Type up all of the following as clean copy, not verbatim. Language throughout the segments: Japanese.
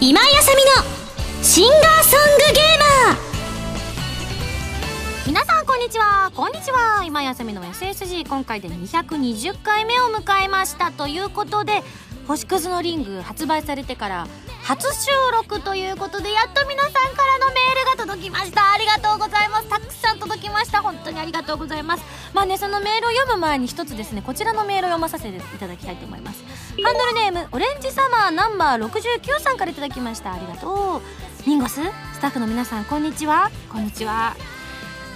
今井あさみのシンガーソングゲーマー、皆さんこんにちは。こんにちは、今井あさみの SSG、 今回で220回目を迎えました。ということで星屑のリング発売されてから初収録ということで、やっと皆さんからのメールが届きました。ありがとうございます。たくさん届きました。本当にありがとうございます。まあね、そのメールを読む前に一つですね、こちらのメールを読まさせていただきたいと思います。ハンドルネームオレンジサマーナンバー69さんからいただきました。ありがとう。リンゴススタッフの皆さん、こんにちは。こんにちは。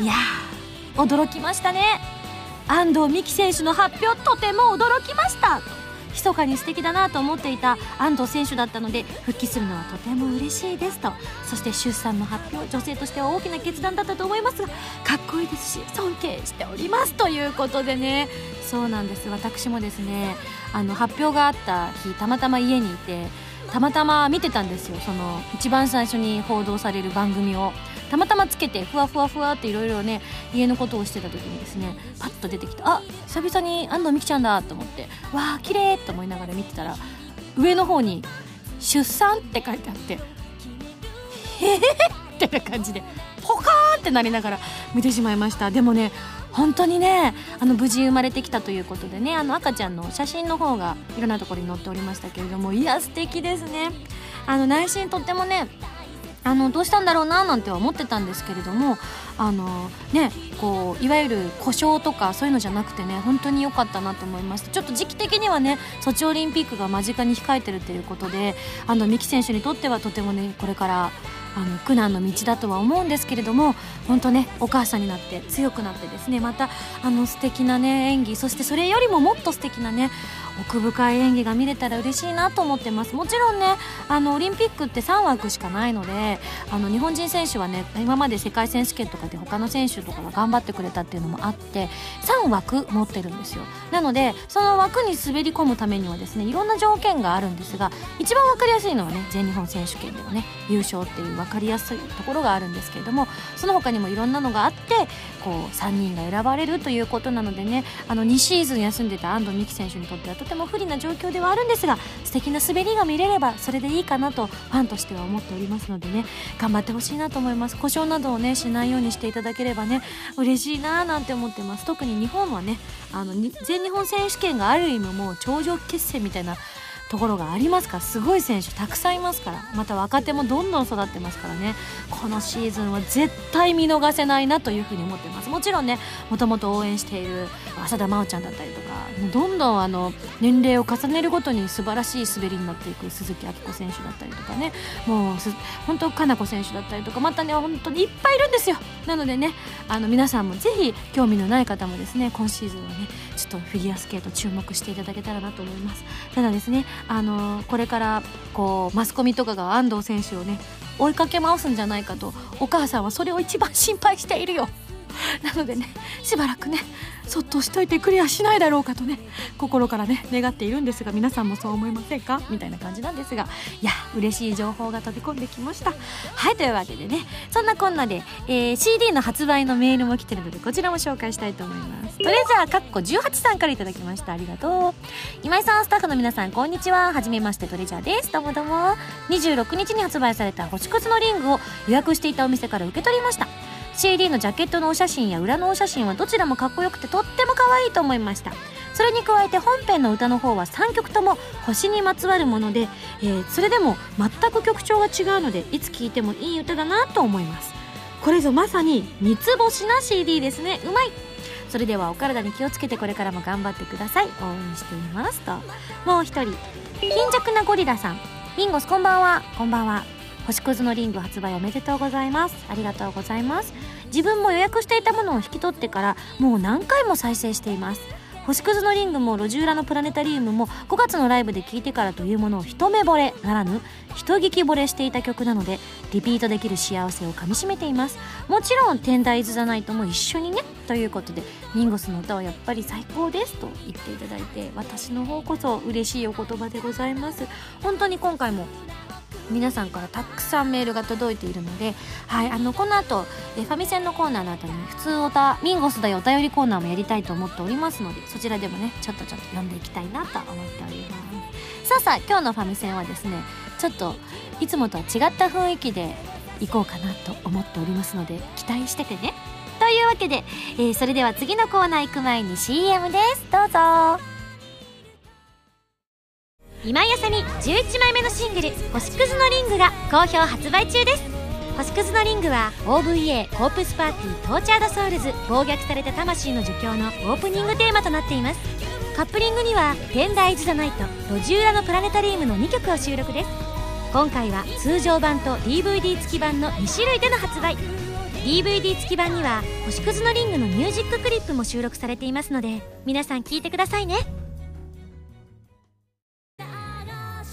いやー、驚きましたね。安藤美希選手の発表、とても驚きました。密かに素敵だなと思っていた安藤選手だったので、復帰するのはとても嬉しいですと。そして出産の発表、女性としては大きな決断だったと思いますが、かっこいいですし尊敬しておりますということでね。そうなんです。私もですね、発表があった日、たまたま家にいて、たまたま見てたんですよ。その一番最初に報道される番組をたまたまつけて、ふわふわふわっていろいろね、家のことをしてた時にですね、パッと出てきて、あ、久々に安藤美希ちゃんだと思って、わー綺麗と思いながら見てたら、上の方に出産って書いてあって、へへへってな感じでポカーンってなりながら見てしまいました。でもね、本当にね、無事生まれてきたということでね、赤ちゃんの写真の方がいろんなところに載っておりましたけれども、いや素敵ですね。内心とってもね、どうしたんだろうななんては思ってたんですけれども、ね、こういわゆる故障とかそういうのじゃなくてね、本当に良かったなと思いました。ちょっと時期的にはね、ソチオリンピックが間近に控えてるということで、美希選手にとってはとてもね、これから苦難の道だとは思うんですけれども、本当ね、お母さんになって強くなってですね、また素敵なね演技、そしてそれよりももっと素敵なね奥深い演技が見れたら嬉しいなと思ってます。もちろんね、オリンピックって3枠しかないので、日本人選手はね、今まで世界選手権とかで他の選手とかが頑張ってくれたっていうのもあって、3枠持ってるんですよ。なのでその枠に滑り込むためにはですね、いろんな条件があるんですが、一番わかりやすいのはね、全日本選手権でのね優勝っていう枠、分かりやすいところがあるんですけれども、その他にもいろんなのがあって、こう3人が選ばれるということなのでね、2シーズン休んでた安藤美希選手にとってはとても不利な状況ではあるんですが、素敵な滑りが見れればそれでいいかなとファンとしては思っておりますのでね、頑張ってほしいなと思います。故障などをねしないようにしていただければね、嬉しいななんて思ってます。特に日本はね、全日本選手権がある意味もう頂上決戦みたいなところがありますから、すごい選手たくさんいますから、また若手もどんどん育ってますからね、このシーズンは絶対見逃せないなというふうに思ってます。もちろんね、もともと応援している浅田真央ちゃんだったりとか、どんどん年齢を重ねるごとに素晴らしい滑りになっていく鈴木明子選手だったりとかね、もう本当かな子選手だったりとか、またね本当にいっぱいいるんですよ。なのでね、皆さんもぜひ興味のない方もですね、今シーズンはねちょっとフィギュアスケート注目していただけたらなと思います。ただですね、これからこうマスコミとかが安藤選手をね追いかけ回すんじゃないかと、お母さんはそれを一番心配しているよ。なのでね、しばらくねそっとしといてクリアしないだろうかとね、心からね願っているんですが、皆さんもそう思いませんかみたいな感じなんですが、いや嬉しい情報が飛び込んできました。はい、というわけでね、そんなこんなで、CD の発売のメールも来てるので、こちらも紹介したいと思います。トレジャーかっこ18さんからいただきました。ありがとう。今井さん、スタッフの皆さん、こんにちは。はじめまして、トレジャーです。どうもどうも。26日に発売された星屑のリングを予約していたお店から受け取りました。CD のジャケットのお写真や裏のお写真はどちらもかっこよくて、とっても可愛いと思いました。それに加えて本編の歌の方は3曲とも星にまつわるもので、それでも全く曲調が違うので、いつ聴いてもいい歌だなと思います。これぞまさに三つ星な CD ですね。うまい。それではお体に気をつけて、これからも頑張ってください。応援していますと。もう一人、貧弱なゴリラさん、リンゴスこんばんは。こんばんは。星屑のリング発売おめでとうございます。ありがとうございます。自分も予約していたものを引き取ってからもう何回も再生しています。星屑のリングも路地裏のプラネタリウムも5月のライブで聴いてからというものを一目惚れならぬ一聞き惚れしていた曲なので、リピートできる幸せをかみしめています。もちろん Tender is the Night も一緒にねということで、リンゴスの歌はやっぱり最高ですと言っていただいて、私の方こそ嬉しいお言葉でございます。本当に今回も皆さんからたくさんメールが届いているので、はい、この後ファミセンのコーナーの後に普通おたミンゴスだよお便りコーナーもやりたいと思っておりますので、そちらでもねちょっと読んでいきたいなと思っております。さあ今日のファミセンはですね、ちょっといつもとは違った雰囲気でいこうかなと思っておりますので期待しててね。というわけで、それでは次のコーナー行く前に CM です。どうぞ。今やさに11枚目のシングル「星屑のリング」が好評発売中です。星屑のリングは OVA コープスパーティートーチャードソウルズ暴虐された魂の儒教のオープニングテーマとなっています。カップリングには「Tender is the Night」「路地裏のプラネタリウム」の2曲を収録です。今回は通常版と DVD 付き版の2種類での発売。 DVD 付き版には星屑のリングのミュージッククリップも収録されていますので、皆さん聴いてくださいね。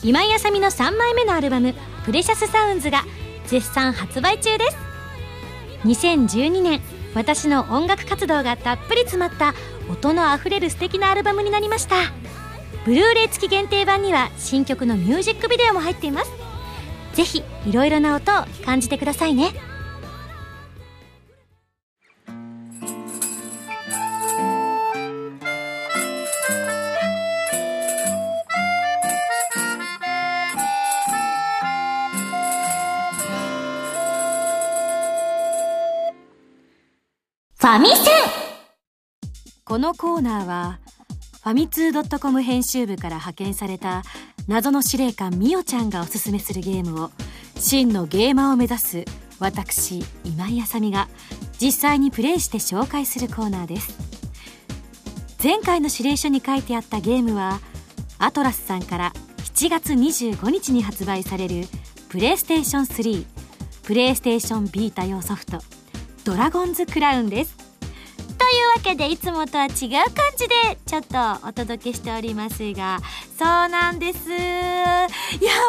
今井あさみの3枚目のアルバム「プレシャスサウンズ」が絶賛発売中です。2012年、私の音楽活動がたっぷり詰まった音のあふれる素敵なアルバムになりました。ブルーレイ付き限定版には新曲のミュージックビデオも入っています。ぜひいろいろな音を感じてくださいね。ファミセン。このコーナーはファミ通 .com 編集部から派遣された謎の司令官みおちゃんがおすすめするゲームを、真のゲーマーを目指す私今井あさみが実際にプレイして紹介するコーナーです。前回の指令書に書いてあったゲームはアトラスさんから7月25日に発売されるプレイステーション3プレイステーションビータ用ソフトドラゴンズクラウンです。というわけで、いつもとは違う感じでちょっとお届けしておりますが、そうなんです、いや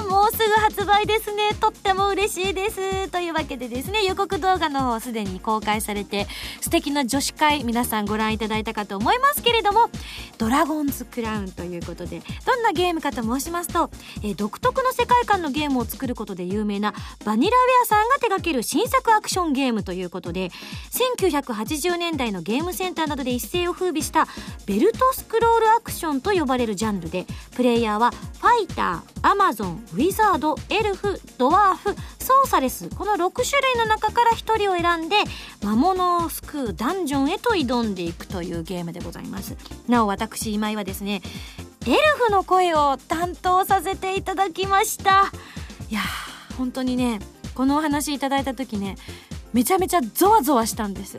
もうすぐ発売ですね、とっても嬉しいです。というわけでですね、予告動画の方すでに公開されて素敵な女子会皆さんご覧いただいたかと思いますけれども、ドラゴンズクラウンということで、どんなゲームかと申しますと、独特の世界観のゲームを作ることで有名なバニラウェアさんが手掛ける新作アクションゲームということで、1980年代のゲームセンターなどで一世を風靡したベルトスクロールアクションと呼ばれるジャンルで、プレイヤーはファイター、アマゾン、ウィザード、エルフ、ドワーフ、ソーサレス、この6種類の中から1人を選んで魔物を救うダンジョンへと挑んでいくというゲームでございます。なお私今井はですね、エルフの声を担当させていただきました。いや本当にね、このお話いただいた時ね、めちゃめちゃゾワゾワしたんです。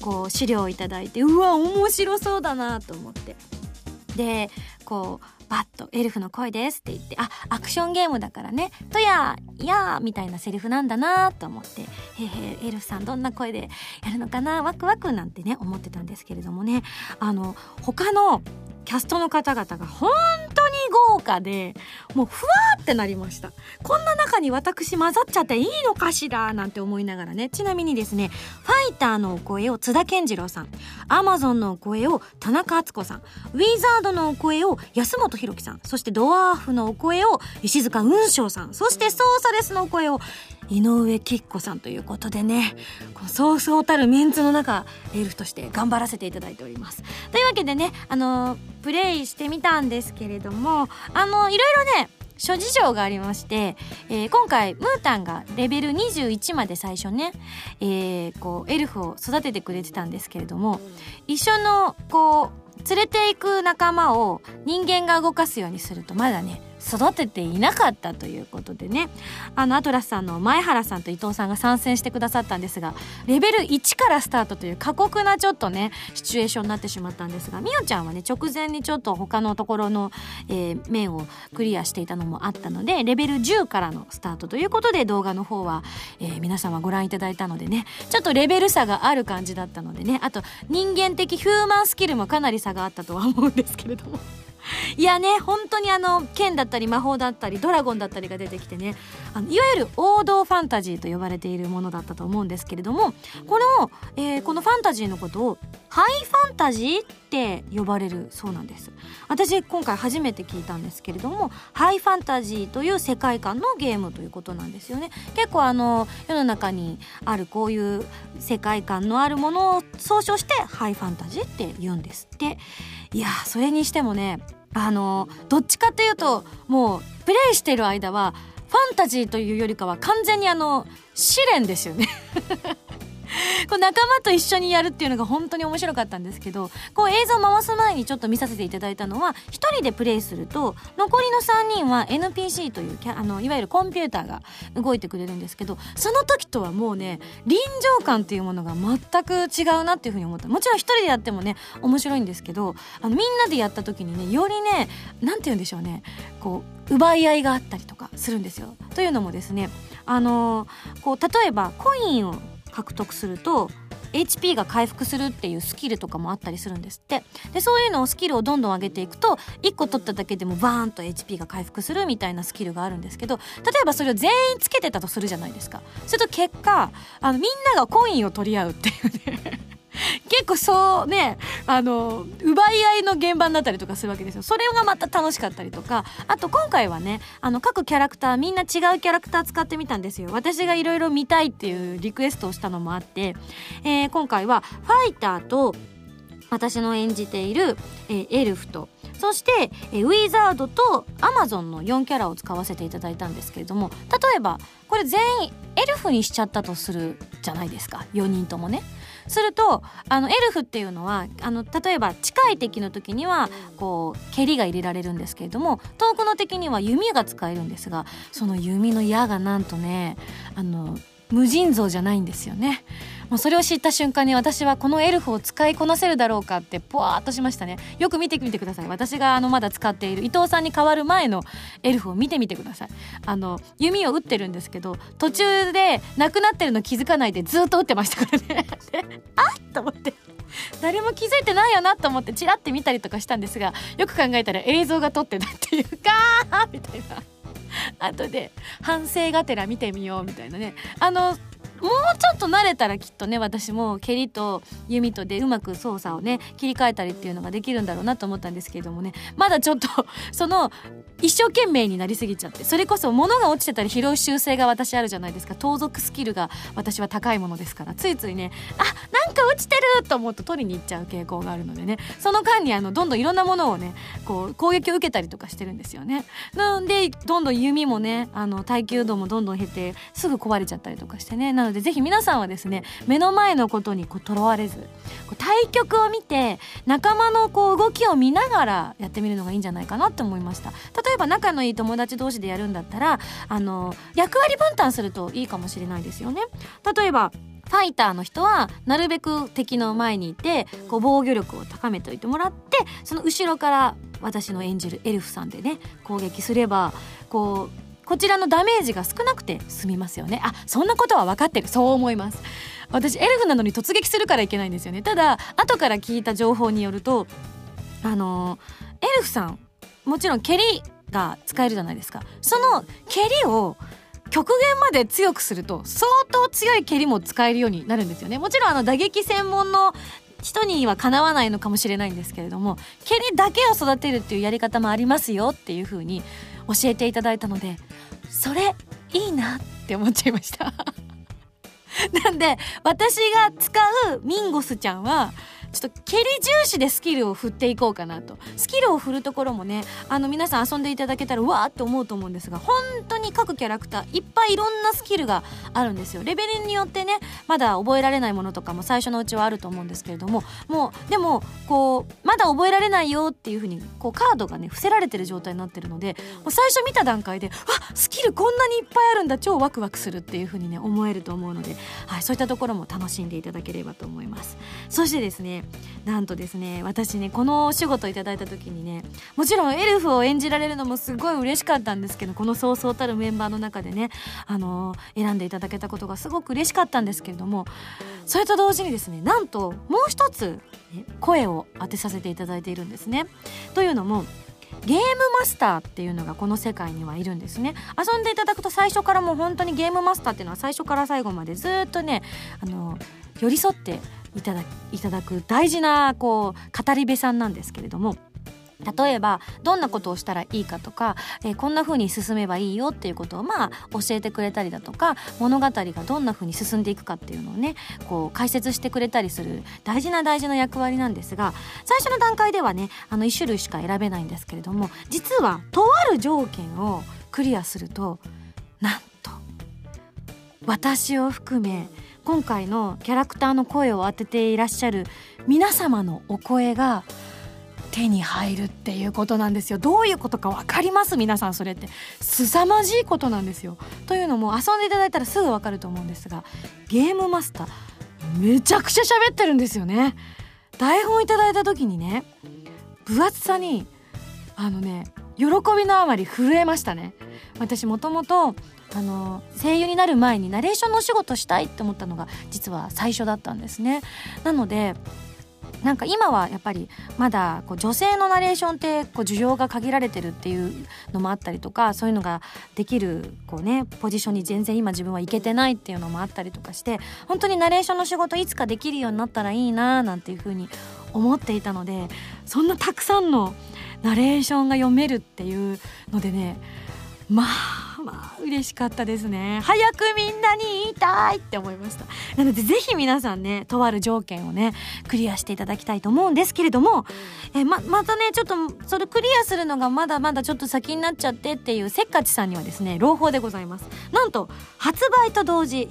こう資料をいただいて、うわ面白そうだなと思って、でこうバッとエルフの声ですって言って、あアクションゲームだからねとやーやーみたいなセリフなんだなと思って、へへエルフさんどんな声でやるのかなワクワクなんてね思ってたんですけれどもね、他のキャストの方々が本当に豪華で、もうふわーってなりました。こんな中に私混ざっちゃっていいのかしらなんて思いながらね。ちなみにですね、ファイターのお声を津田健次郎さん、アマゾンのお声を田中敦子さん、ウィザードのお声を安本博樹さん、そしてドワーフのお声を石塚雲翔さん、そしてソーサレスのお声を井上きっこさんということでね、こうそうそうたるメンツの中エルフとして頑張らせていただいております。というわけでね、プレイしてみたんですけれども、いろいろね諸事情がありまして、今回ムータンがレベル21まで最初ね、こうエルフを育ててくれてたんですけれども、一緒のこう連れていく仲間を人間が動かすようにするとまだね育てていなかったということでね、アトラスさんの前原さんと伊藤さんが参戦してくださったんですが、レベル1からスタートという過酷なちょっとねシチュエーションになってしまったんですが、みおちゃんはね直前にちょっと他のところの、面をクリアしていたのもあったので、レベル10からのスタートということで、動画の方は、皆様ご覧いただいたのでね、ちょっとレベル差がある感じだったのでね、あと人間的ヒューマンスキルもかなり差があったとは思うんですけれども、いやね本当に剣だったり魔法だったりドラゴンだったりが出てきてね、いわゆる王道ファンタジーと呼ばれているものだったと思うんですけれども、このファンタジーのことをハイファンタジーって呼ばれるそうなんです。私今回初めて聞いたんですけれども、ハイファンタジーという世界観のゲームということなんですよね。結構世の中にあるこういう世界観のあるものを総称してハイファンタジーって言うんですって。いやそれにしてもね、どっちかというともうプレイしてる間はファンタジーというよりかは完全に試練ですよねこう仲間と一緒にやるっていうのが本当に面白かったんですけど、こう映像を回す前にちょっと見させていただいたのは、1人でプレイすると残りの3人は NPC といういわゆるコンピューターが動いてくれるんですけど、その時とはもうね、臨場感っていうものが全く違うなっていうふうに思った。もちろん1人でやってもね面白いんですけど、みんなでやった時にね、よりね、なんて言うんでしょうね、こう奪い合いがあったりとかするんですよ。というのもですね、こう例えばコインを獲得すると HP が回復するっていうスキルとかもあったりするんですって。でそういうのをスキルをどんどん上げていくと、1個取っただけでもバーンと HP が回復するみたいなスキルがあるんですけど、例えばそれを全員つけてたとするじゃないですか。それと結果みんながコインを取り合うっていうね結構そうね、奪い合いの現場になったりとかするわけですよ。それがまた楽しかったりとか、あと今回はね、各キャラクターみんな違うキャラクター使ってみたんですよ。私がいろいろ見たいっていうリクエストをしたのもあって、今回はファイターと私の演じている、エルフと、そしてウィザードとアマゾンの4キャラを使わせていただいたんですけれども、例えばこれ全員エルフにしちゃったとするじゃないですか、4人ともね。するとエルフっていうのは例えば近い敵の時にはこう蹴りが入れられるんですけれども、遠くの敵には弓が使えるんですが、その弓の矢がなんとね無尽蔵じゃないんですよね。もうそれを知った瞬間に、私はこのエルフを使いこなせるだろうかってぽわーっとしましたね。よく見てみてください。私がまだ使っている伊藤さんに代わる前のエルフを見てみてください。弓を打ってるんですけど、途中でなくなってるの気づかないでずっと打ってましたからねあっと思って、誰も気づいてないよなと思ってチラって見たりとかしたんですが、よく考えたら映像が撮ってたっていうかみたいな。あとで反省がてら見てみようみたいなね。もうちょっと慣れたらきっとね、私も蹴りと弓とでうまく操作をね切り替えたりっていうのができるんだろうなと思ったんですけれどもね、まだちょっとその一生懸命になりすぎちゃって、それこそ物が落ちてたり拾う習性が私あるじゃないですか。盗賊スキルが私は高いものですから、ついついね、なんか落ちてると思うと取りに行っちゃう傾向があるのでね、その間にどんどんいろんなものをねこう攻撃を受けたりとかしてるんですよね。なのでどんどん弓もね耐久度もどんどん減ってすぐ壊れちゃったりとかしてね。なのでぜひ皆さんはですね、目の前のことにとらわれず、対局を見て仲間の動きを見ながらやってみるのがいいんじゃないかなって思いました。例えば仲のいい友達同士でやるんだったら役割分担するといいかもしれないですよね。例えばファイターの人はなるべく敵の前にいて防御力を高めておいてもらって、その後ろから私の演じるエルフさんでね攻撃すればこちらのダメージが少なくて済みますよね。そんなことは分かってる、そう思います。私エルフなのに突撃するからいけないんですよね。ただ後から聞いた情報によるとエルフさんもちろん蹴りが使えるじゃないですか。その蹴りを極限まで強くすると相当強い蹴りも使えるようになるんですよね。もちろん打撃専門の人にはかなわないのかもしれないんですけれども、蹴りだけを育てるっていうやり方もありますよっていう風に教えていただいたので、それいいなって思っちゃいましたなんで私が使うミンゴスちゃんはちょっと蹴り重視でスキルを振っていこうかなと。スキルを振るところもね皆さん遊んでいただけたらわーって思うと思うんですが、本当に各キャラクターいっぱいいろんなスキルがあるんですよ。レベルによってねまだ覚えられないものとかも最初のうちはあると思うんですけれども、でもまだ覚えられないよっていう風にカードがね伏せられてる状態になってるので、もう最初見た段階でスキルこんなにいっぱいあるんだ、超ワクワクするっていう風にね思えると思うので、そういったところも楽しんでいただければと思います。そしてですね、なんとですね、私ねこのお仕事いただいた時にね、もちろんエルフを演じられるのもすごい嬉しかったんですけど、このそうそうたるメンバーの中でね選んでいただけたことがすごく嬉しかったんですけれども、それと同時にですね、なんともう一つ、ね、声を当てさせていただいているんですね。というのもゲームマスターっていうのがこの世界にはいるんですね。遊んでいただくと最初からもう本当にゲームマスターっていうのは最初から最後までずっとね寄り添っていただく大事なこう語り部さんなんですけれども、例えばどんなことをしたらいいかとか、こんな風に進めばいいよっていうことを教えてくれたりだとか、物語がどんな風に進んでいくかっていうのをねこう解説してくれたりする大事な役割なんですが、最初の段階ではね1種類しか選べないんですけれども、実はとある条件をクリアすると、なんと私を含め今回のキャラクターの声を当てていらっしゃる皆様のお声が手に入るっていうことなんですよ。どういうことか分かります皆さん？それって凄まじいことなんですよ。というのも遊んでいただいたらすぐ分かると思うんですが、ゲームマスターめちゃくちゃ喋ってるんですよね。台本いただいた時にね、分厚さに喜びのあまり震えましたね。私もともと声優になる前にナレーションのお仕事したいって思ったのが実は最初だったんですね。なのでなんか今はやっぱりまだこう女性のナレーションってこう需要が限られてるっていうのもあったりとか、そういうのができるこうねポジションに全然今自分はいけてないっていうのもあったりとかして、本当にナレーションの仕事いつかできるようになったらいいななんていうふうに思っていたので、そんなたくさんのナレーションが読めるっていうのでね、嬉しかったですね。早くみんなに言いたいって思いました。なのでぜひ皆さんね、とある条件をねクリアしていただきたいと思うんですけれども、またねちょっとそれクリアするのがまだまだちょっと先になっちゃってっていうせっかちさんにはですね、朗報でございます。なんと発売と同時7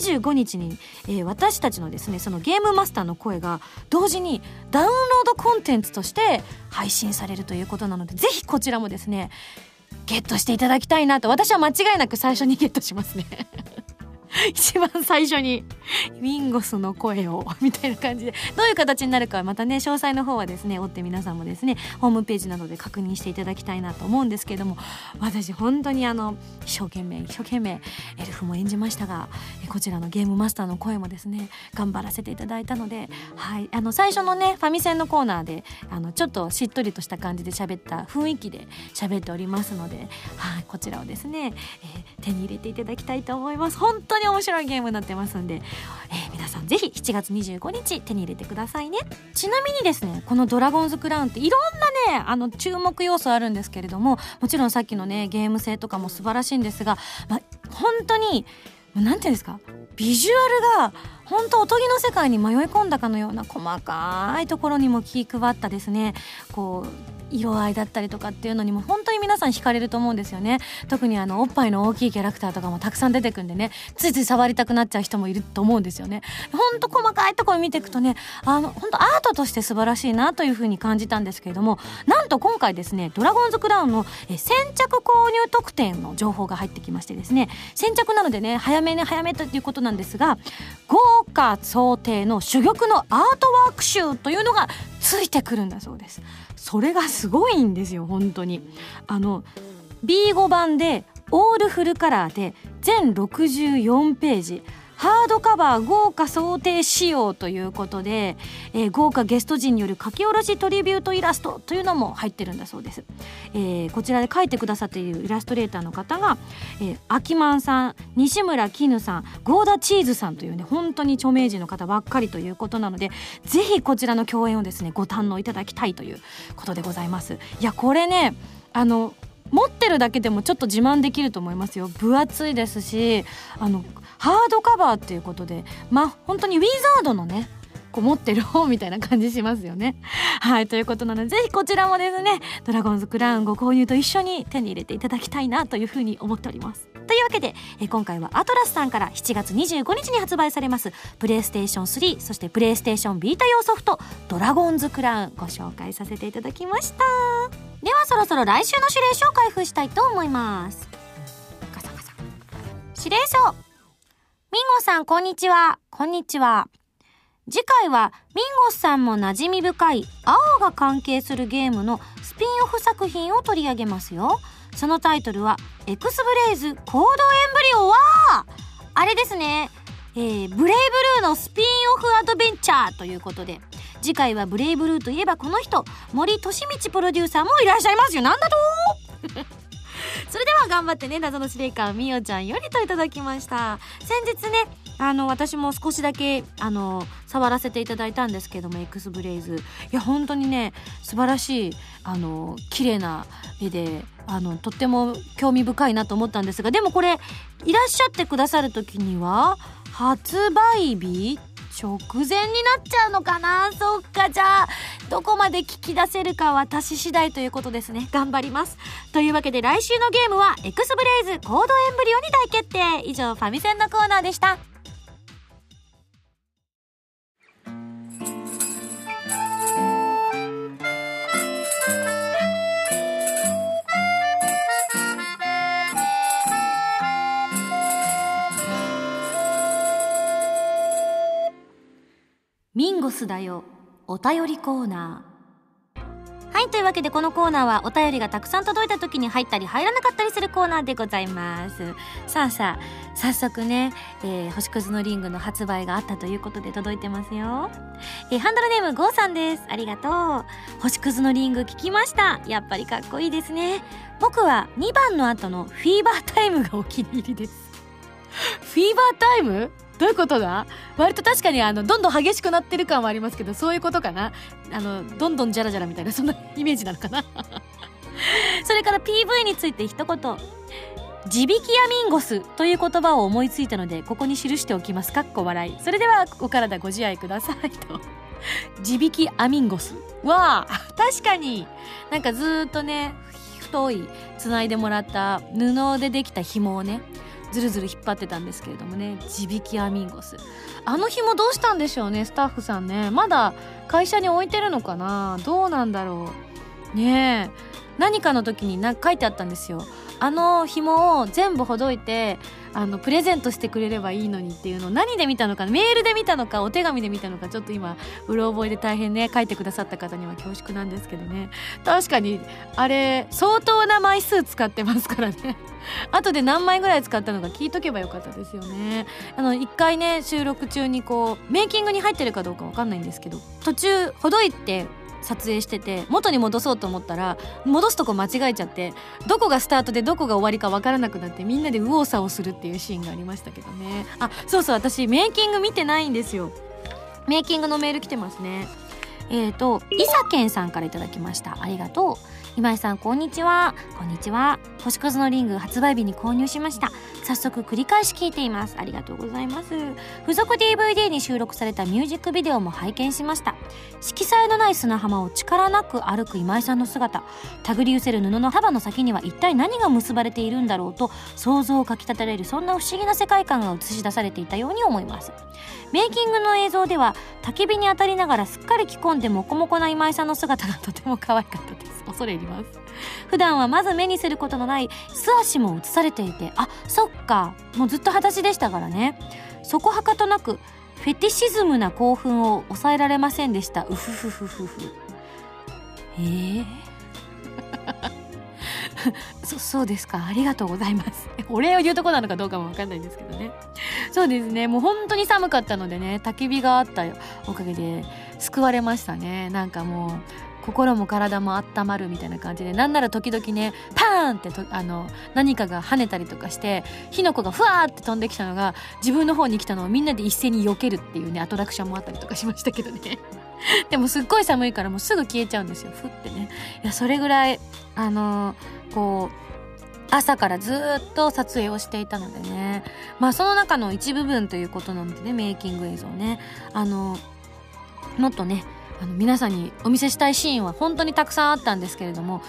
月25日に、私たちのですねそのゲームマスターの声が同時にダウンロードコンテンツとして配信されるということなので、ぜひこちらもですねゲットしていただきたいなと。私は間違いなく最初にゲットしますね一番最初にウィンゴスの声をみたいな感じで、どういう形になるかはまたね詳細の方はですね追って皆さんもですねホームページなどで確認していただきたいなと思うんですけれども、私本当に一生懸命エルフも演じましたが、こちらのゲームマスターの声もですね頑張らせていただいたので、はい、最初のねファミセンのコーナーでちょっとしっとりとした感じで喋った雰囲気で喋っておりますので、はい、こちらをですね、手に入れていただきたいと思います。本当に面白いゲームになってますんで、皆さんぜひ7月25日手に入れてくださいね。ちなみにですね、このドラゴンズクラウンっていろんなね注目要素あるんですけれども、もちろんさっきのねゲーム性とかも素晴らしいんですが、本当になんていうんですか、ビジュアルが本当おとぎの世界に迷い込んだかのような細かいところにも気配ったですねこう色合いだったりとかっていうのにも本当に皆さん惹かれると思うんですよね。特におっぱいの大きいキャラクターとかもたくさん出てくんでね、ついつい触りたくなっちゃう人もいると思うんですよね。ほんと細かいところ見ていくとね、本当アートとして素晴らしいなというふうに感じたんですけれども、なんと今回ですねドラゴンズクラウンの先着購入特典の情報が入ってきましてですね、先着なのでね早めということなんですが、豪華想定の珠玉のアートワーク集というのがついてくるんだそうです。それがすごいんですよ本当に。B5 版でオールフルカラーで全64ページハードカバー豪華想定仕様ということで、豪華ゲスト陣による書き下ろしトリビュートイラストというのも入ってるんだそうです。こちらで描いてくださっているイラストレーターの方が、アキマンさん、西村きぬさん、ゴーダチーズさんというね本当に著名人の方ばっかりということなので、ぜひこちらの共演をですねご堪能いただきたいということでございます。いやこれね持ってるだけでもちょっと自慢できると思いますよ。分厚いですしハードカバーっていうことで、本当にウィザードのねこう持ってる方みたいな感じしますよね。はい、ということなのでぜひこちらもですねドラゴンズクラウンご購入と一緒に手に入れていただきたいなというふうに思っております。というわけで今回はアトラスさんから7月25日に発売されますプレイステーション3、そしてプレイステーションビータ用ソフトドラゴンズクラウンご紹介させていただきました。ではそろそろ来週の指令書を開封したいと思います。ガサガサ指令書。ミンゴスさん、こんにちは。こんにちは。次回はミンゴスさんも馴染み深い青が関係するゲームのスピンオフ作品を取り上げますよ。そのタイトルはエクスブレイズコードエンブリオ。わー、あれですね、ブレイブルーのスピンオフアドベンチャーということで、次回はブレイブルーといえばこの人、森俊道プロデューサーもいらっしゃいますよ。なんだとそれでは頑張ってね、謎の司令官みおちゃんよりといただきました。先日ね、私も少しだけ触らせていただいたんですけども、Xブレイズ、いや本当にね素晴らしい綺麗な絵でとっても興味深いなと思ったんですが、でもこれいらっしゃってくださる時には発売日直前になっちゃうのかな。そっか、じゃあどこまで聞き出せるか私次第ということですね。頑張ります。というわけで来週のゲームはエクスブレイズコードエンブリオに大決定。以上ファミセンのコーナーでした。ミンゴスだよお便りコーナー。はい、というわけでこのコーナーはお便りがたくさん届いた時に入ったり入らなかったりするコーナーでございます。さあ早速ね、星屑のリングの発売があったということで届いてますよ。ハンドルネーム GO さんです。ありがとう。星屑のリング聞きました。やっぱりかっこいいですね。僕は2番の後のフィーバータイムがお気に入りです。フィーバータイムどういうことだ。割と確かにどんどん激しくなってる感はありますけど、そういうことかな。どんどんジャラジャラみたいな、そんなイメージなのかな。それから PV について一言、地引きやミンゴスという言葉を思いついたのでここに記しておきます、かっこ笑い。それではお体ご自愛くださいと。地引きアミンゴスは確かになんかずっとね、太い繋いでもらった布でできた紐をねずるずる引っ張ってたんですけれどもね、地引きアミンゴス、紐どうしたんでしょうね、スタッフさんね。まだ会社に置いてるのかな、どうなんだろうね。え、何かの時に書いてあったんですよ。紐を全部ほどいてプレゼントしてくれればいいのにっていうのを何で見たのか、メールで見たのかお手紙で見たのか、ちょっと今うろ覚えで大変ね、書いてくださった方には恐縮なんですけどね。確かにあれ相当な枚数使ってますからね。後で何枚ぐらい使ったのか聞いとけばよかったですよね。一回ね収録中にメイキングに入ってるかどうかわかんないんですけど、途中ほどいて撮影してて元に戻そうと思ったら戻すとこ間違えちゃって、どこがスタートでどこが終わりか分からなくなってみんなで右往左往するっていうシーンがありましたけどね。あ、そうそう、私メイキング見てないんですよ。メイキングのメール来てますね。いさけんさんからいただきました。ありがとう。今井さんこんにちは。こんにちは。星屑のリング発売日に購入しました。早速繰り返し聞いています。ありがとうございます。付属 DVD に収録されたミュージックビデオも拝見しました。色彩のない砂浜を力なく歩く今井さんの姿、手繰り寄せる布の束の先には一体何が結ばれているんだろうと想像をかきたたれる、そんな不思議な世界観が映し出されていたように思います。メイキングの映像では焚き火に当たりながらすっかり着込んでモコモコな今井さんの姿がとても可愛かったです。恐れ入ります。普段はまず目にすることのない素足も映されていて、あ、そっか、もうずっと裸足でしたからね。そこはかとなくフェティシズムな興奮を抑えられませんでした。うふふふふふ。そうですか、ありがとうございます。お礼を言うとこなのかどうかも分かんないんですけどね。そうですね、もう本当に寒かったのでね、焚き火があったおかげで救われましたね。なんかもう心も体も温まるみたいな感じで、なんなら時々ねパーンって何かが跳ねたりとかして火の粉がふわーって飛んできたのが自分の方に来たのをみんなで一斉に避けるっていうねアトラクションもあったりとかしましたけどね。でもすっごい寒いからもうすぐ消えちゃうんですよ、ふってね。いや、それぐらい朝からずっと撮影をしていたのでね、まあその中の一部分ということなのでね、メイキング映像ね、もっとね皆さんにお見せしたいシーンは本当にたくさんあったんですけれども、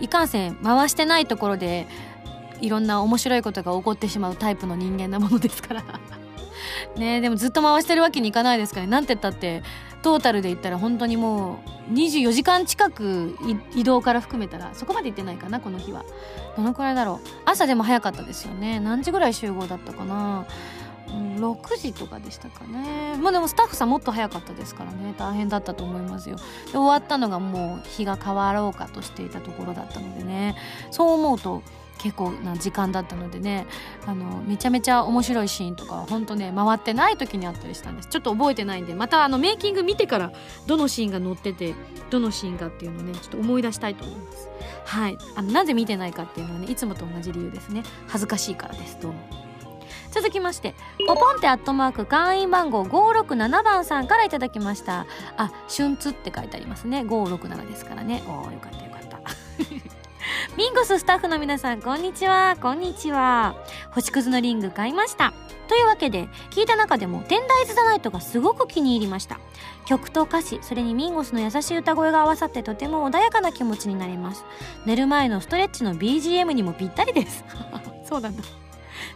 いかんせん回してないところでいろんな面白いことが起こってしまうタイプの人間なものですからね。でもずっと回してるわけにいかないですからね。なんてったってトータルで言ったら本当にもう24時間近く移動から含めたらそこまで行ってないかな。この日はどのくらいだろう。朝でも早かったですよね。何時ぐらい集合だったかな、6時とかでしたかね。もうでもスタッフさんもっと早かったですからね、大変だったと思いますよ。で終わったのがもう日が変わろうかとしていたところだったのでね、そう思うと結構な時間だったのでね、めちゃめちゃ面白いシーンとかほんとね回ってない時にあったりしたんです。ちょっと覚えてないんで、またメイキング見てからどのシーンが載っててどのシーンがっていうのをねちょっと思い出したいと思います。はい、なぜ見てないかっていうのはねいつもと同じ理由ですね。恥ずかしいからです。どうも。続きまして、ポポンってアットマーク会員番号567番さんからいただきました。あ、春津って書いてありますね。567ですからね。おー、よかったよかったミンゴススタッフの皆さん、こんにちは。こんにちは。星屑のリング買いました。というわけで、聞いた中でもTender is the Nightがすごく気に入りました。曲と歌詞、それにミンゴスの優しい歌声が合わさって、とても穏やかな気持ちになります。寝る前のストレッチの BGM にもぴったりですそうなんだ。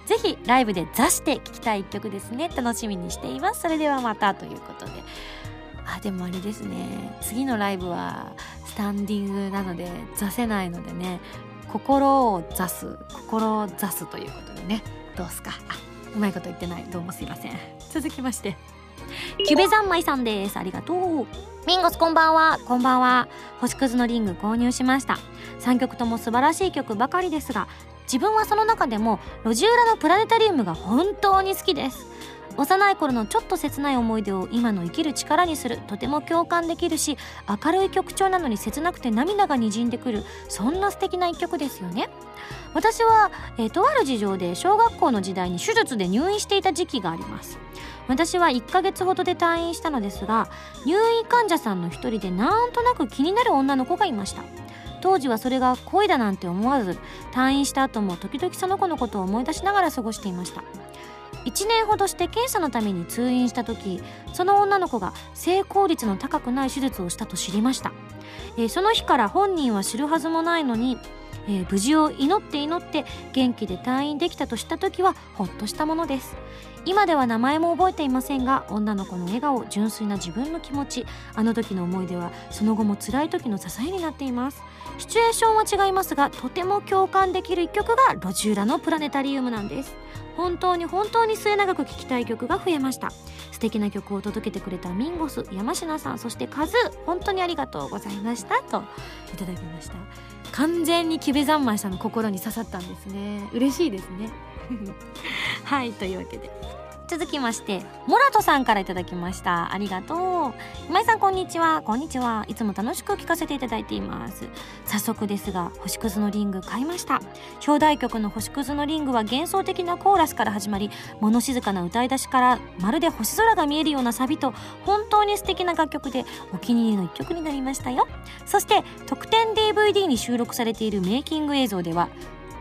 ぜひライブで座して聴きたい一曲ですね。楽しみにしています。それではまた、ということで。あ、でもあれですね、次のライブはスタンディングなので座せないのでね、心を座すということでね、どうすか。あ、うまいこと言ってない、どうもすいません。続きまして、キュベ三昧さんです。ありがとう。ミンゴスこんばんは。こんばんは。星屑のリング購入しました。3曲とも素晴らしい曲ばかりですが、自分はその中でも路地裏のプラネタリウムが本当に好きです。幼い頃のちょっと切ない思い出を今の生きる力にする、とても共感できるし、明るい曲調なのに切なくて涙が滲んでくる、そんな素敵な一曲ですよね。私は、とある事情で小学校の時代に手術で入院していた時期があります。私は1ヶ月ほどで退院したのですが、入院患者さんの一人でなんとなく気になる女の子がいました。当時はそれが恋だなんて思わず、退院した後も時々その子のことを思い出しながら過ごしていました。1年ほどして検査のために通院した時、その女の子が成功率の高くない手術をしたと知りました。その日から本人は知るはずもないのに、無事を祈って元気で退院できたと知った時はほっとしたものです。今では名前も覚えていませんが、女の子の笑顔、純粋な自分の気持ち、あの時の思い出はその後も辛い時の支えになっています。シチュエーションは違いますが、とても共感できる一曲が路地裏のプラネタリウムなんです。本当に本当に末永く聴きたい曲が増えました。素敵な曲を届けてくれたミンゴス、山科さん、そしてカズ、本当にありがとうございました、といただきました。完全にキベ三昧さんの心に刺さったんですね。嬉しいですねはい、というわけで続きまして、モラトさんからいただきました。ありがとう。今井さん、こんにちは。こんにちは。いつも楽しく聞かせていただいています。早速ですが、星屑のリング買いました。表題曲の星屑のリングは幻想的なコーラスから始まり、物静かな歌い出しから、まるで星空が見えるようなサビと、本当に素敵な楽曲でお気に入りの一曲になりましたよ。そして特典 DVD に収録されているメイキング映像では、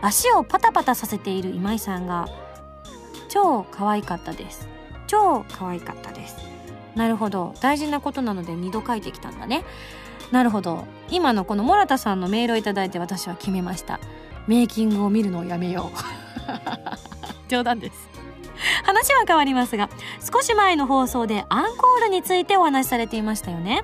足をパタパタさせている今井さんが超可愛かったです。超可愛かったです。なるほど、大事なことなので2度書いてきたんだね。なるほど。今のこのモラタさんのメールをいただいて、私は決めました。メイキングを見るのをやめよう冗談です。話は変わりますが、少し前の放送でアンコールについてお話しされていましたよね。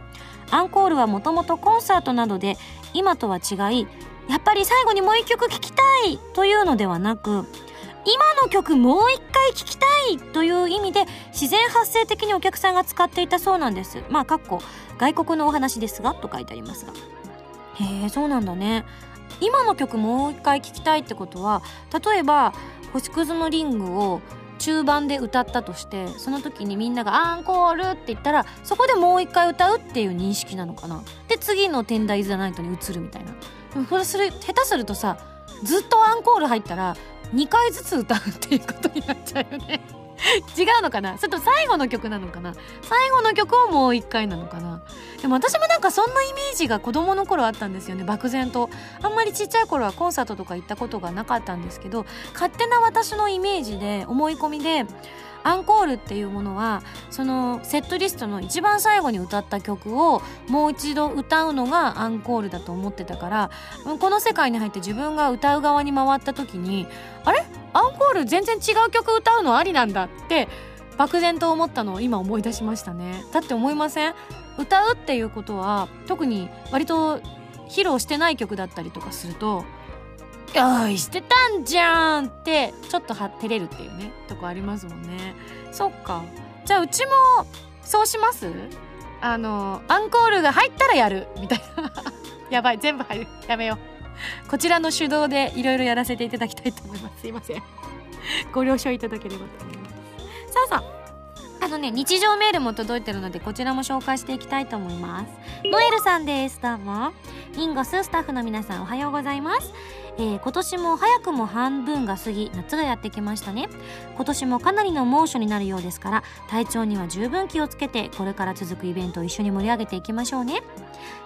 アンコールはもともとコンサートなどで今とは違い、やっぱり最後にもう一曲聴きたいというのではなく、今の曲もう一回聴きたいという意味で自然発生的にお客さんが使っていたそうなんです。まあ、かっこ外国のお話ですが、と書いてありますが。へえ、そうなんだね。今の曲もう一回聴きたいってことは、例えば星屑のリングを中盤で歌ったとして、その時にみんながアンコールって言ったら、そこでもう一回歌うっていう認識なのかな。で、次のTender is the Nightに移るみたいな。でもこれする、下手するとさ、ずっとアンコール入ったら2回ずつ歌うっていうことになっちゃうよね違うのかな、それと最後の曲なのかな、最後の曲をもう一回なのかな。でも私もなんかそんなイメージが子供の頃あったんですよね、漠然と。あんまりちっちゃい頃はコンサートとか行ったことがなかったんですけど、勝手な私のイメージで、思い込みで、アンコールっていうものは、そのセットリストの一番最後に歌った曲をもう一度歌うのがアンコールだと思ってたから、この世界に入って自分が歌う側に回った時に、あれ、アンコール全然違う曲歌うのありなんだって漠然と思ったのを今思い出しましたね。だって思いません？歌うっていうことは、特に割と披露してない曲だったりとかすると、おいしてたんじゃんってちょっと照れるっていうね、とこありますもんね。そっか、じゃあうちもそうします。アンコールが入ったらやるみたいなやばい、全部入る、やめよこちらの手動でいろいろやらせていただきたいと思います。すいませんご了承いただければと思います。さあさあ、日常メールも届いてるので、こちらも紹介していきたいと思います。ノエルさんです。どうもリンゴススタッフの皆さん、おはようございます。今年も早くも半分が過ぎ、夏がやってきましたね。今年もかなりの猛暑になるようですから、体調には十分気をつけて、これから続くイベントを一緒に盛り上げていきましょうね。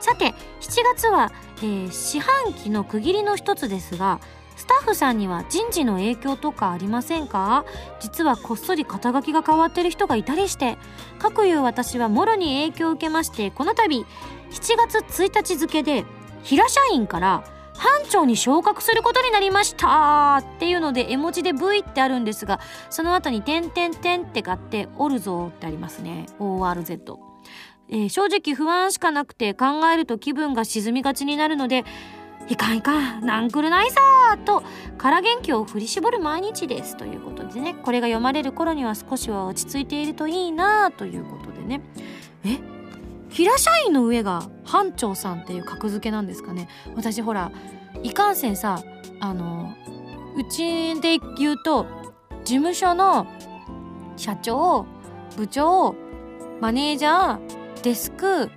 さて7月は、四半期の区切りの一つですが、スタッフさんには人事の影響とかありませんか？実はこっそり肩書きが変わってる人がいたりして、かくいう私はもろに影響を受けまして、この度7月1日付で平社員から班長に昇格することになりましたっていうので、絵文字で V ってあるんですが、その後に点点点って買っておるぞってありますね。 ORZ、正直不安しかなくて、考えると気分が沈みがちになるので、いかんいかんなんくるないさーとから元気を振り絞る毎日です、ということでね。これが読まれる頃には少しは落ち着いているといいなということでね。平社員の上が班長さんっていう格付けなんですかね。私ほらいかんせんさ、うちで言うと事務所の社長、部長、マネージャー、デスク、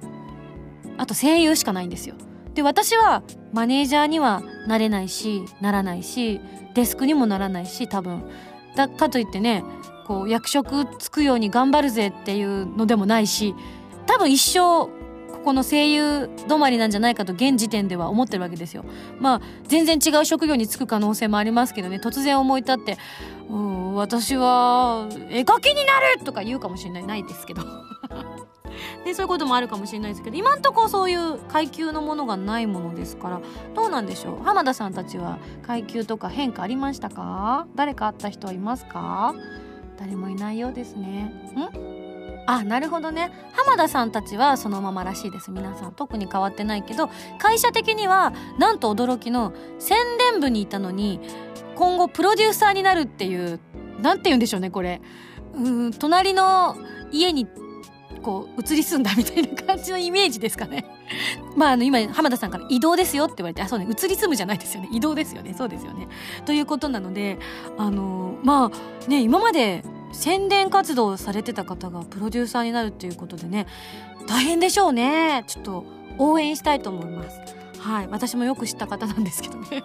あと声優しかないんですよ。で私はマネージャーにはなれないし、ならないし、デスクにもならないし、多分だかといってね、こう役職つくように頑張るぜっていうのでもないし、多分一生ここの声優止まりなんじゃないかと現時点では思ってるわけですよ。まあ全然違う職業に就く可能性もありますけどね。突然思い立って私は絵描きになるとか言うかもしれない、ないですけどでそういうこともあるかもしれないですけど、今んとこそういう階級のものがないものですから、どうなんでしょう。浜田さんたちは階級とか変化ありましたか？誰かあった人はいますか？誰もいないようですね。あ、なるほどね。浜田さんたちはそのままらしいです。皆さん特に変わってないけど、会社的にはなんと驚きの宣伝部にいたのに今後プロデューサーになるっていう、なんて言うんでしょうねこれ、隣の家にこう移り住んだみたいな感じのイメージですかねまあ今浜田さんから移動ですよって言われて、あ、そうね、移り住むじゃないですよね、移動ですよね、そうですよね、ということなので、まあね、今まで宣伝活動をされてた方がプロデューサーになるっていうことでね、大変でしょうね。ちょっと応援したいと思います。はい、私もよく知った方なんですけどね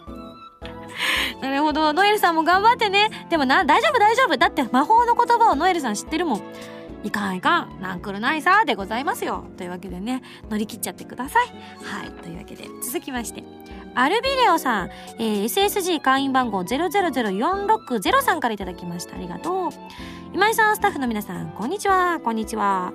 なるほど、ノエルさんも頑張ってね。でも大丈夫大丈夫、だって魔法の言葉をノエルさん知ってるもん。いかんいかんなんくるないさでございますよ、というわけでね、乗り切っちゃってください。はい、というわけで続きまして、アルビレオさん、SSG 会員番号000460さんからいただきました。ありがとう。今井さん、スタッフの皆さん、こんにちは。こんにちは。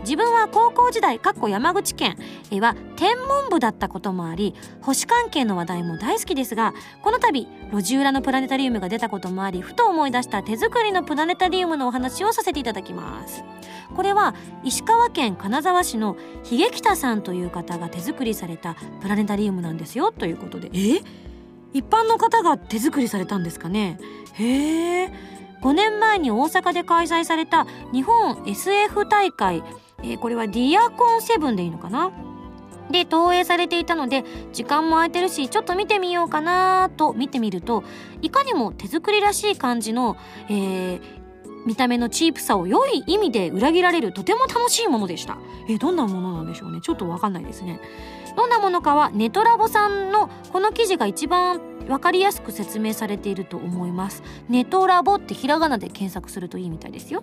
自分は高校時代山口県は天文部だったこともあり、星関係の話題も大好きですが、この度路地裏のプラネタリウムが出たこともあり、ふと思い出した手作りのプラネタリウムのお話をさせていただきます。これは石川県金沢市の秀北さんという方が手作りされたプラネタリウムなんですよ、ということで、一般の方が手作りされたんですかね。へえ。5年前に大阪で開催された日本 SF 大会、これはディアコン7でいいのかな、で投影されていたので、時間も空いてるしちょっと見てみようかなと見てみると、いかにも手作りらしい感じの、見た目のチープさを良い意味で裏切られる、とても楽しいものでした。どんなものなんでしょうね、ちょっと分かんないですね。どんなものかはネトラボさんのこの記事が一番分かりやすく説明されていると思います。ネトラボってひらがなで検索するといいみたいですよ。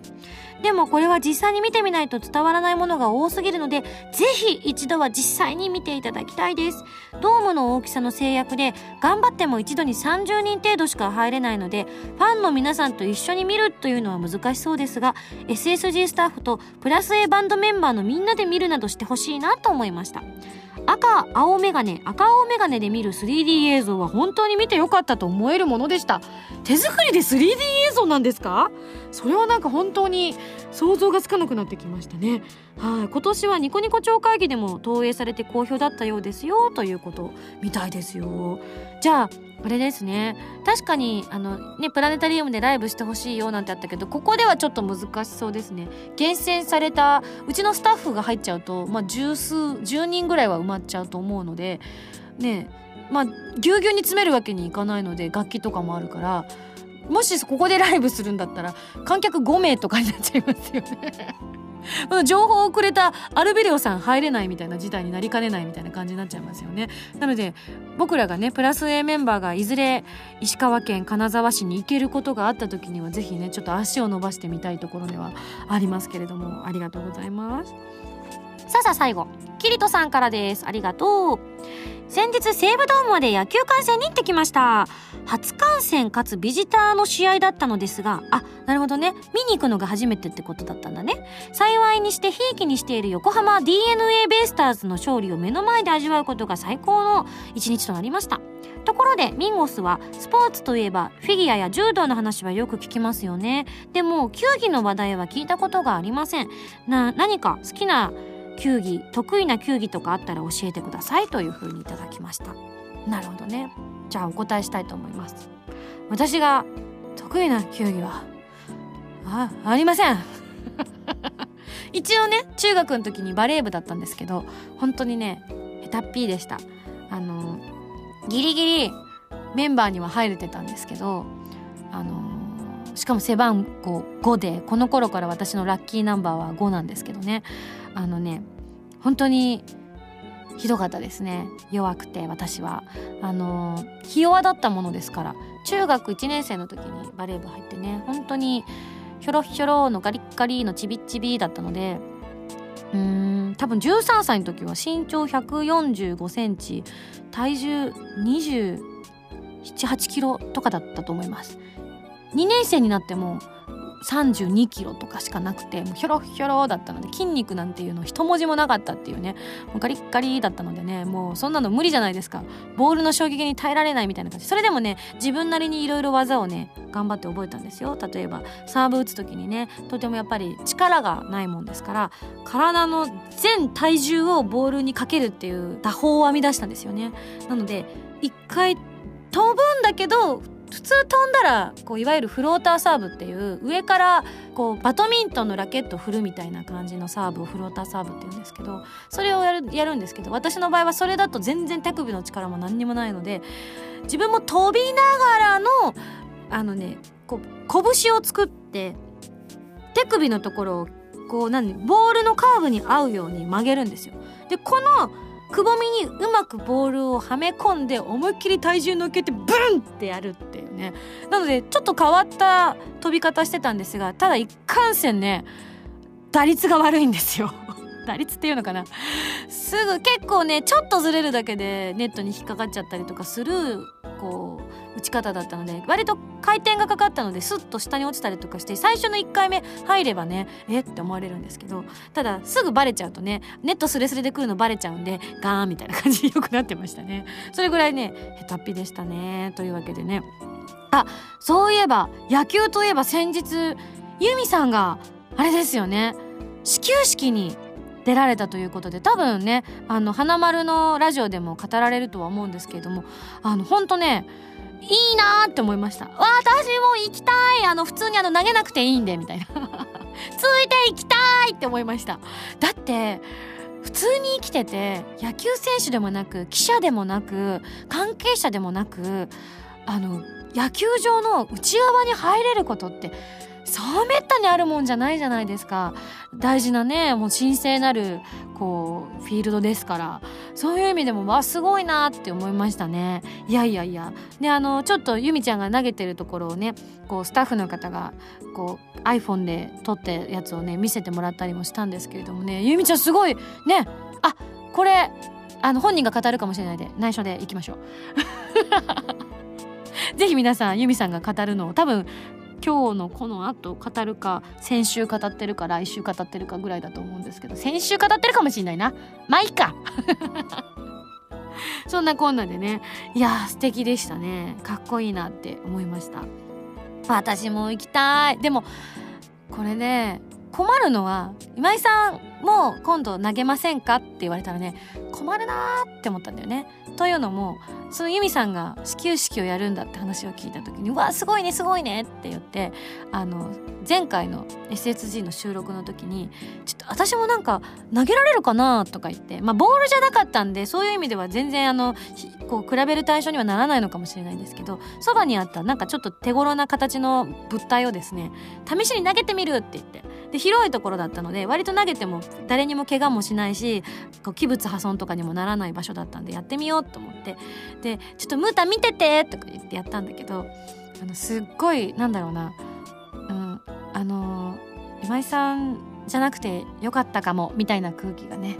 でもこれは実際に見てみないと伝わらないものが多すぎるので、ぜひ一度は実際に見ていただきたいです。ドームの大きさの制約で、頑張っても一度に30人程度しか入れないので、ファンの皆さんと一緒に見るというのは難しそうですが、 SSG スタッフとプラス A バンドメンバーのみんなで見るなどしてほしいなと思いました。赤青メガネで見る 3D 映像は本当に見てよかったと思えるものでした。手作りで 3D 映像なんですか？それはなんか本当に想像がつかなくなってきましたね。はい、今年はニコニコ超会議でも投影されて好評だったようですよ、ということみたいですよ。じゃああれですね、確かにプラネタリウムでライブしてほしいよなんてあったけど、ここではちょっと難しそうですね。厳選されたうちのスタッフが入っちゃうと、まあ、10人ぐらいは埋まっちゃうと思うのでね、まあぎゅうぎゅうに詰めるわけにいかないので、楽器とかもあるから、もしここでライブするんだったら観客5名とかになっちゃいますよね情報をくれたアルビレオさん入れないみたいな事態になりかねないみたいな感じになっちゃいますよね。なので僕らがねプラス A メンバーがいずれ石川県金沢市に行けることがあった時にはぜひねちょっと足を伸ばしてみたいところではありますけれども、ありがとうございます。さあ最後キリトさんからです。ありがとう。先日西武ドームまで野球観戦に行ってきました。初観戦かつビジターの試合だったのですが、あ、なるほどね、見に行くのが初めてってことだったんだね。幸いにしてひいきにしている横浜 DNA ベイスターズの勝利を目の前で味わうことが最高の一日となりました。ところでミンゴスはスポーツといえばフィギュアや柔道の話はよく聞きますよね。でも球技の話題は聞いたことがありません。何か好きな球技、得意な球技とかあったら教えてくださいというふうにいただきました。なるほどね。じゃあお答えしたいと思います。私が得意な球技は ありません一応ね中学の時にバレー部だったんですけど、本当にね下手っぴーでした。ギリギリメンバーには入れてたんですけど、しかも背番号5で、この頃から私のラッキーナンバーは5なんですけどね、本当にひどかったですね。弱くて私はひ弱だったものですから、中学1年生の時にバレー部入ってね、本当にひょろひょろのガリッガリのちびっちびだったので、多分13歳の時は身長145センチ、体重27、8キロとかだったと思います。2年生になっても32キロとかしかなくて、もうひょろひょろだったので筋肉なんていうの一文字もなかったっていうね、もうガリッガリだったのでね、もうそんなの無理じゃないですか。ボールの衝撃に耐えられないみたいな感じ。それでもね自分なりにいろいろ技をね頑張って覚えたんですよ。例えばサーブ打つ時にね、とてもやっぱり力がないもんですから、体の全体重をボールにかけるっていう打法を編み出したんですよね。なので一回飛ぶんだけど、普通飛んだらこういわゆるフローターサーブっていう、上からこうバドミントンのラケットを振るみたいな感じのサーブをフローターサーブって言うんですけど、それをやるんですけど、私の場合はそれだと全然手首の力も何にもないので、自分も飛びながらのこう拳を作って手首のところをこうボールのカーブに合うように曲げるんですよ。でこのくぼみにうまくボールをはめ込んで、思いっきり体重乗っけてブンってやるっていうね。なのでちょっと変わった飛び方してたんですが、ただ一貫性ね打率が悪いんですよ打率っていうのかな、すぐ結構ねちょっとずれるだけでネットに引っかかっちゃったりとかするこう打ち方だったので、割と回転がかかったのでスッと下に落ちたりとかして、最初の1回目入ればねえって思われるんですけど、ただすぐバレちゃうとね、ネットスレスレで来るのバレちゃうんでガーンみたいな感じで良くなってましたね。それぐらいね下手っぴでしたね。というわけでね、あ、そういえば野球といえば先日ユミさんがあれですよね、始球式に出られたということで、多分ね花丸のラジオでも語られるとは思うんですけれども、ほんとねいいなーって思いました。私も行きたい、普通に投げなくていいんでみたいなついて行きたいって思いました。だって普通に生きてて野球選手でもなく記者でもなく関係者でもなく野球場の内側に入れることってそうめったにあるもんじゃないじゃないですか。大事なねもう神聖なるこうフィールドですから、そういう意味でもわすごいなって思いましたね。いやでちょっとユミちゃんが投げてるところをねこうスタッフの方がこう iPhone で撮ってやつをね見せてもらったりもしたんですけれどもね、ユミちゃんすごいね、あ、これ本人が語るかもしれないで内緒でいきましょうぜひ皆さんユミさんが語るのを多分今日のこの後語るか、先週語ってるか来週語ってるかぐらいだと思うんですけど、先週語ってるかもしれないな、まあいいかそんなこんなでね、いや素敵でしたね、かっこいいなって思いました。私も行きたい。でもこれね困るのは今井さんもう今度投げませんかって言われたらね、困るなーって思ったんだよね。というのも、その由美さんが始球式をやるんだって話を聞いた時に、うわすごいねすごいねって言って、前回の SSG の収録の時にちょっと私もなんか投げられるかなとか言って、まあボールじゃなかったんでそういう意味では全然こう比べる対象にはならないのかもしれないんですけど、そばにあったなんかちょっと手頃な形の物体をですね、試しに投げてみるって言って、で広いところだったので割と投げても誰にも怪我もしないし、こう器物破損とかにもならない場所だったんでやってみようと思って、でちょっとムータ見ててとか言ってやったんだけど、すっごいなんだろうな、今井さんじゃなくてよかったかもみたいな空気がね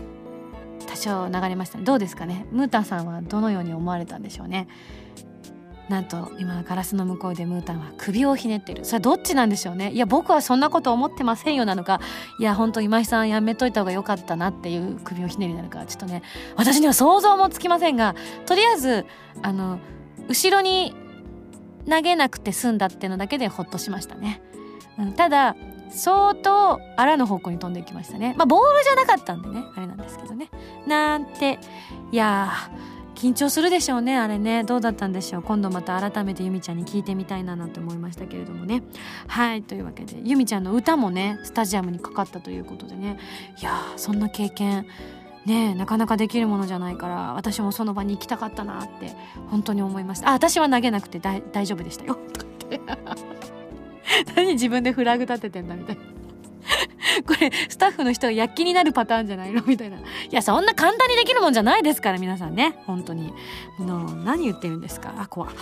多少流れました。どうですかね、ムータさんはどのように思われたんでしょうね。なんと今ガラスの向こうでムータンは首をひねってる。それどっちなんでしょうね。いや僕はそんなこと思ってませんよなのか、いや本当今井さんやめといた方が良かったなっていう首をひねりなのか、ちょっとね私には想像もつきませんが、とりあえず後ろに投げなくて済んだっていうのだけでほっとしましたね、ただ相当あらぬ方向に飛んでいきましたね。まあボールじゃなかったんでねあれなんですけどね。なんていやー緊張するでしょうねあれね。どうだったんでしょう、今度また改めてゆみちゃんに聞いてみたいなと思いましたけれどもね。はい、というわけでゆみちゃんの歌もねスタジアムにかかったということでね、いやーそんな経験ねなかなかできるものじゃないから、私もその場に行きたかったなって本当に思いました。あ、私は投げなくて大丈夫でしたよ何自分でフラグ立ててんだみたいなこれスタッフの人が躍起になるパターンじゃないのみたいな。いやそんな簡単にできるもんじゃないですから皆さんね、本当に何言ってるんですか、あ怖は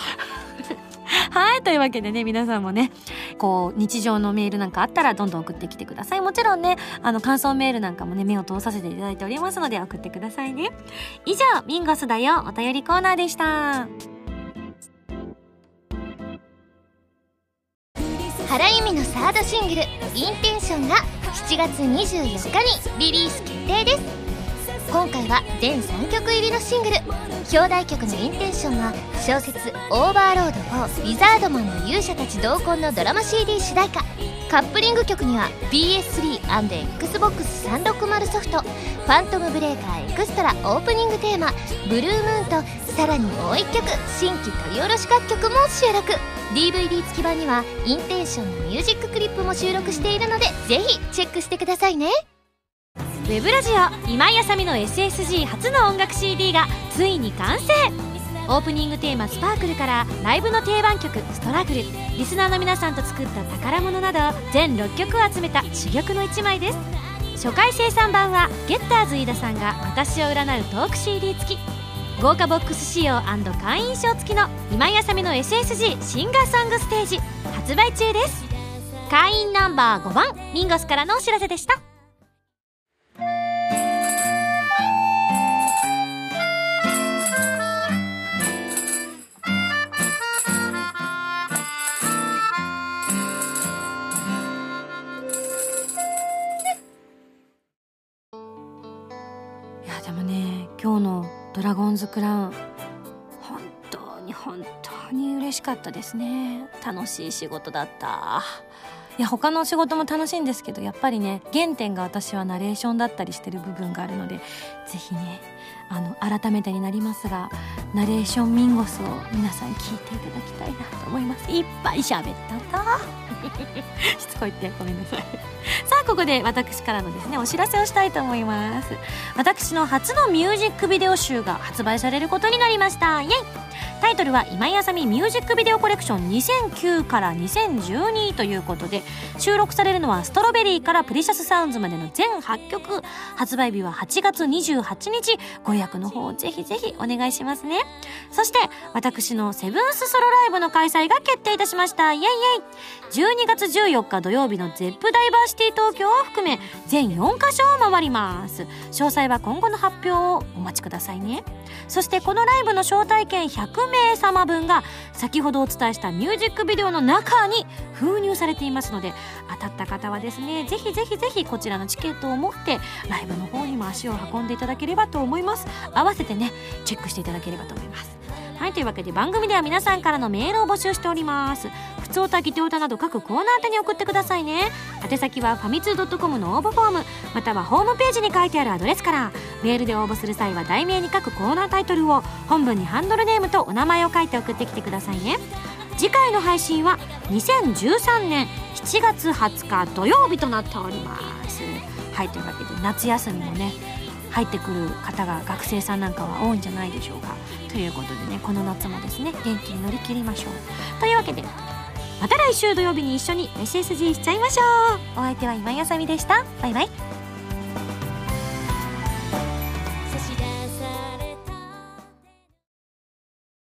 い、というわけでね皆さんもねこう日常のメールなんかあったらどんどん送ってきてください。もちろんね感想メールなんかもね目を通させていただいておりますので送ってくださいね。以上ミンゴスだよお便りコーナーでした。原由美のサードシングル「インテンション」が7月24日にリリース決定です。今回は全3曲入りのシングル。表題曲の「インテンション」は小説「オーバーロード4ウィザードマンの勇者たち同梱」のドラマ CD 主題歌。カップリング曲には PS3&Xbox360 ソフト「ファントムブレーカーエクストラ」オープニングテーマ「ブルームーン」とさらにもう1曲新規取り下ろし楽曲も収録。DVD 付き版にはインテンションのミュージッククリップも収録しているのでぜひチェックしてくださいね。ウェブラジオ今井あさみの SSG 初の音楽 CD がついに完成。オープニングテーマ「スパークル」からライブの定番曲「ストラグル」、リスナーの皆さんと作った宝物など全6曲を集めた珠玉の1枚です。初回生産版はゲッターズ飯田さんが私を占うトーク CD 付き、豪華ボックス仕様&会員賞付きの今井あさみの SSG シンガーソングステージ発売中です。会員ナンバー5番ミンゴスからのお知らせでした。いやでもね今日のドラゴンズクラウン本当に本当に嬉しかったですね。楽しい仕事だった。いや他の仕事も楽しいんですけど、やっぱりね原点が私はナレーションだったりしてる部分があるので、ぜひね改めてになりますがナレーションミンゴスを皆さん聞いていただきたいなと思います。いっぱい喋ったなしつこいってごめんなさいさあここで私からのですねお知らせをしたいと思います。私の初のミュージックビデオ集が発売されることになりました。イエイ。タイトルは今井あさみミュージックビデオコレクション2009から2012ということで、収録されるのはストロベリーからプリシャスサウンズまでの全8曲。発売日は8月28日。ご予約の方ぜひぜひお願いしますね。そして私のセブンスソロライブの開催が決定いたしました。イエイエイ。12月14日土曜日のゼップダイバーシティ東京を含め全4カ所を回ります。詳細は今後の発表をお待ちくださいね。そしてこのライブの招待券100名様分が先ほどお伝えしたミュージックビデオの中に封入されていますので、当たった方はですねぜひぜひぜひこちらのチケットを持ってライブの方にも足を運んでいただければと思います。合わせてねチェックしていただければと思います。はい、というわけで番組では皆さんからのメールを募集しております。ふつおた、ぎておたなど各コーナー宛に送ってくださいね。宛先はファミツー .com の応募フォームまたはホームページに書いてあるアドレスから。メールで応募する際は題名に書くコーナータイトルを、本文にハンドルネームとお名前を書いて送ってきてくださいね。次回の配信は2013年7月20日土曜日となっております。はい、というわけで夏休みもね入ってくる方が学生さんなんかは多いんじゃないでしょうか。ということでね、この夏もですね元気に乗り切りましょう。というわけでまた来週土曜日に一緒に SSG しちゃいましょう。お相手は今井あさみでした。バイバイ。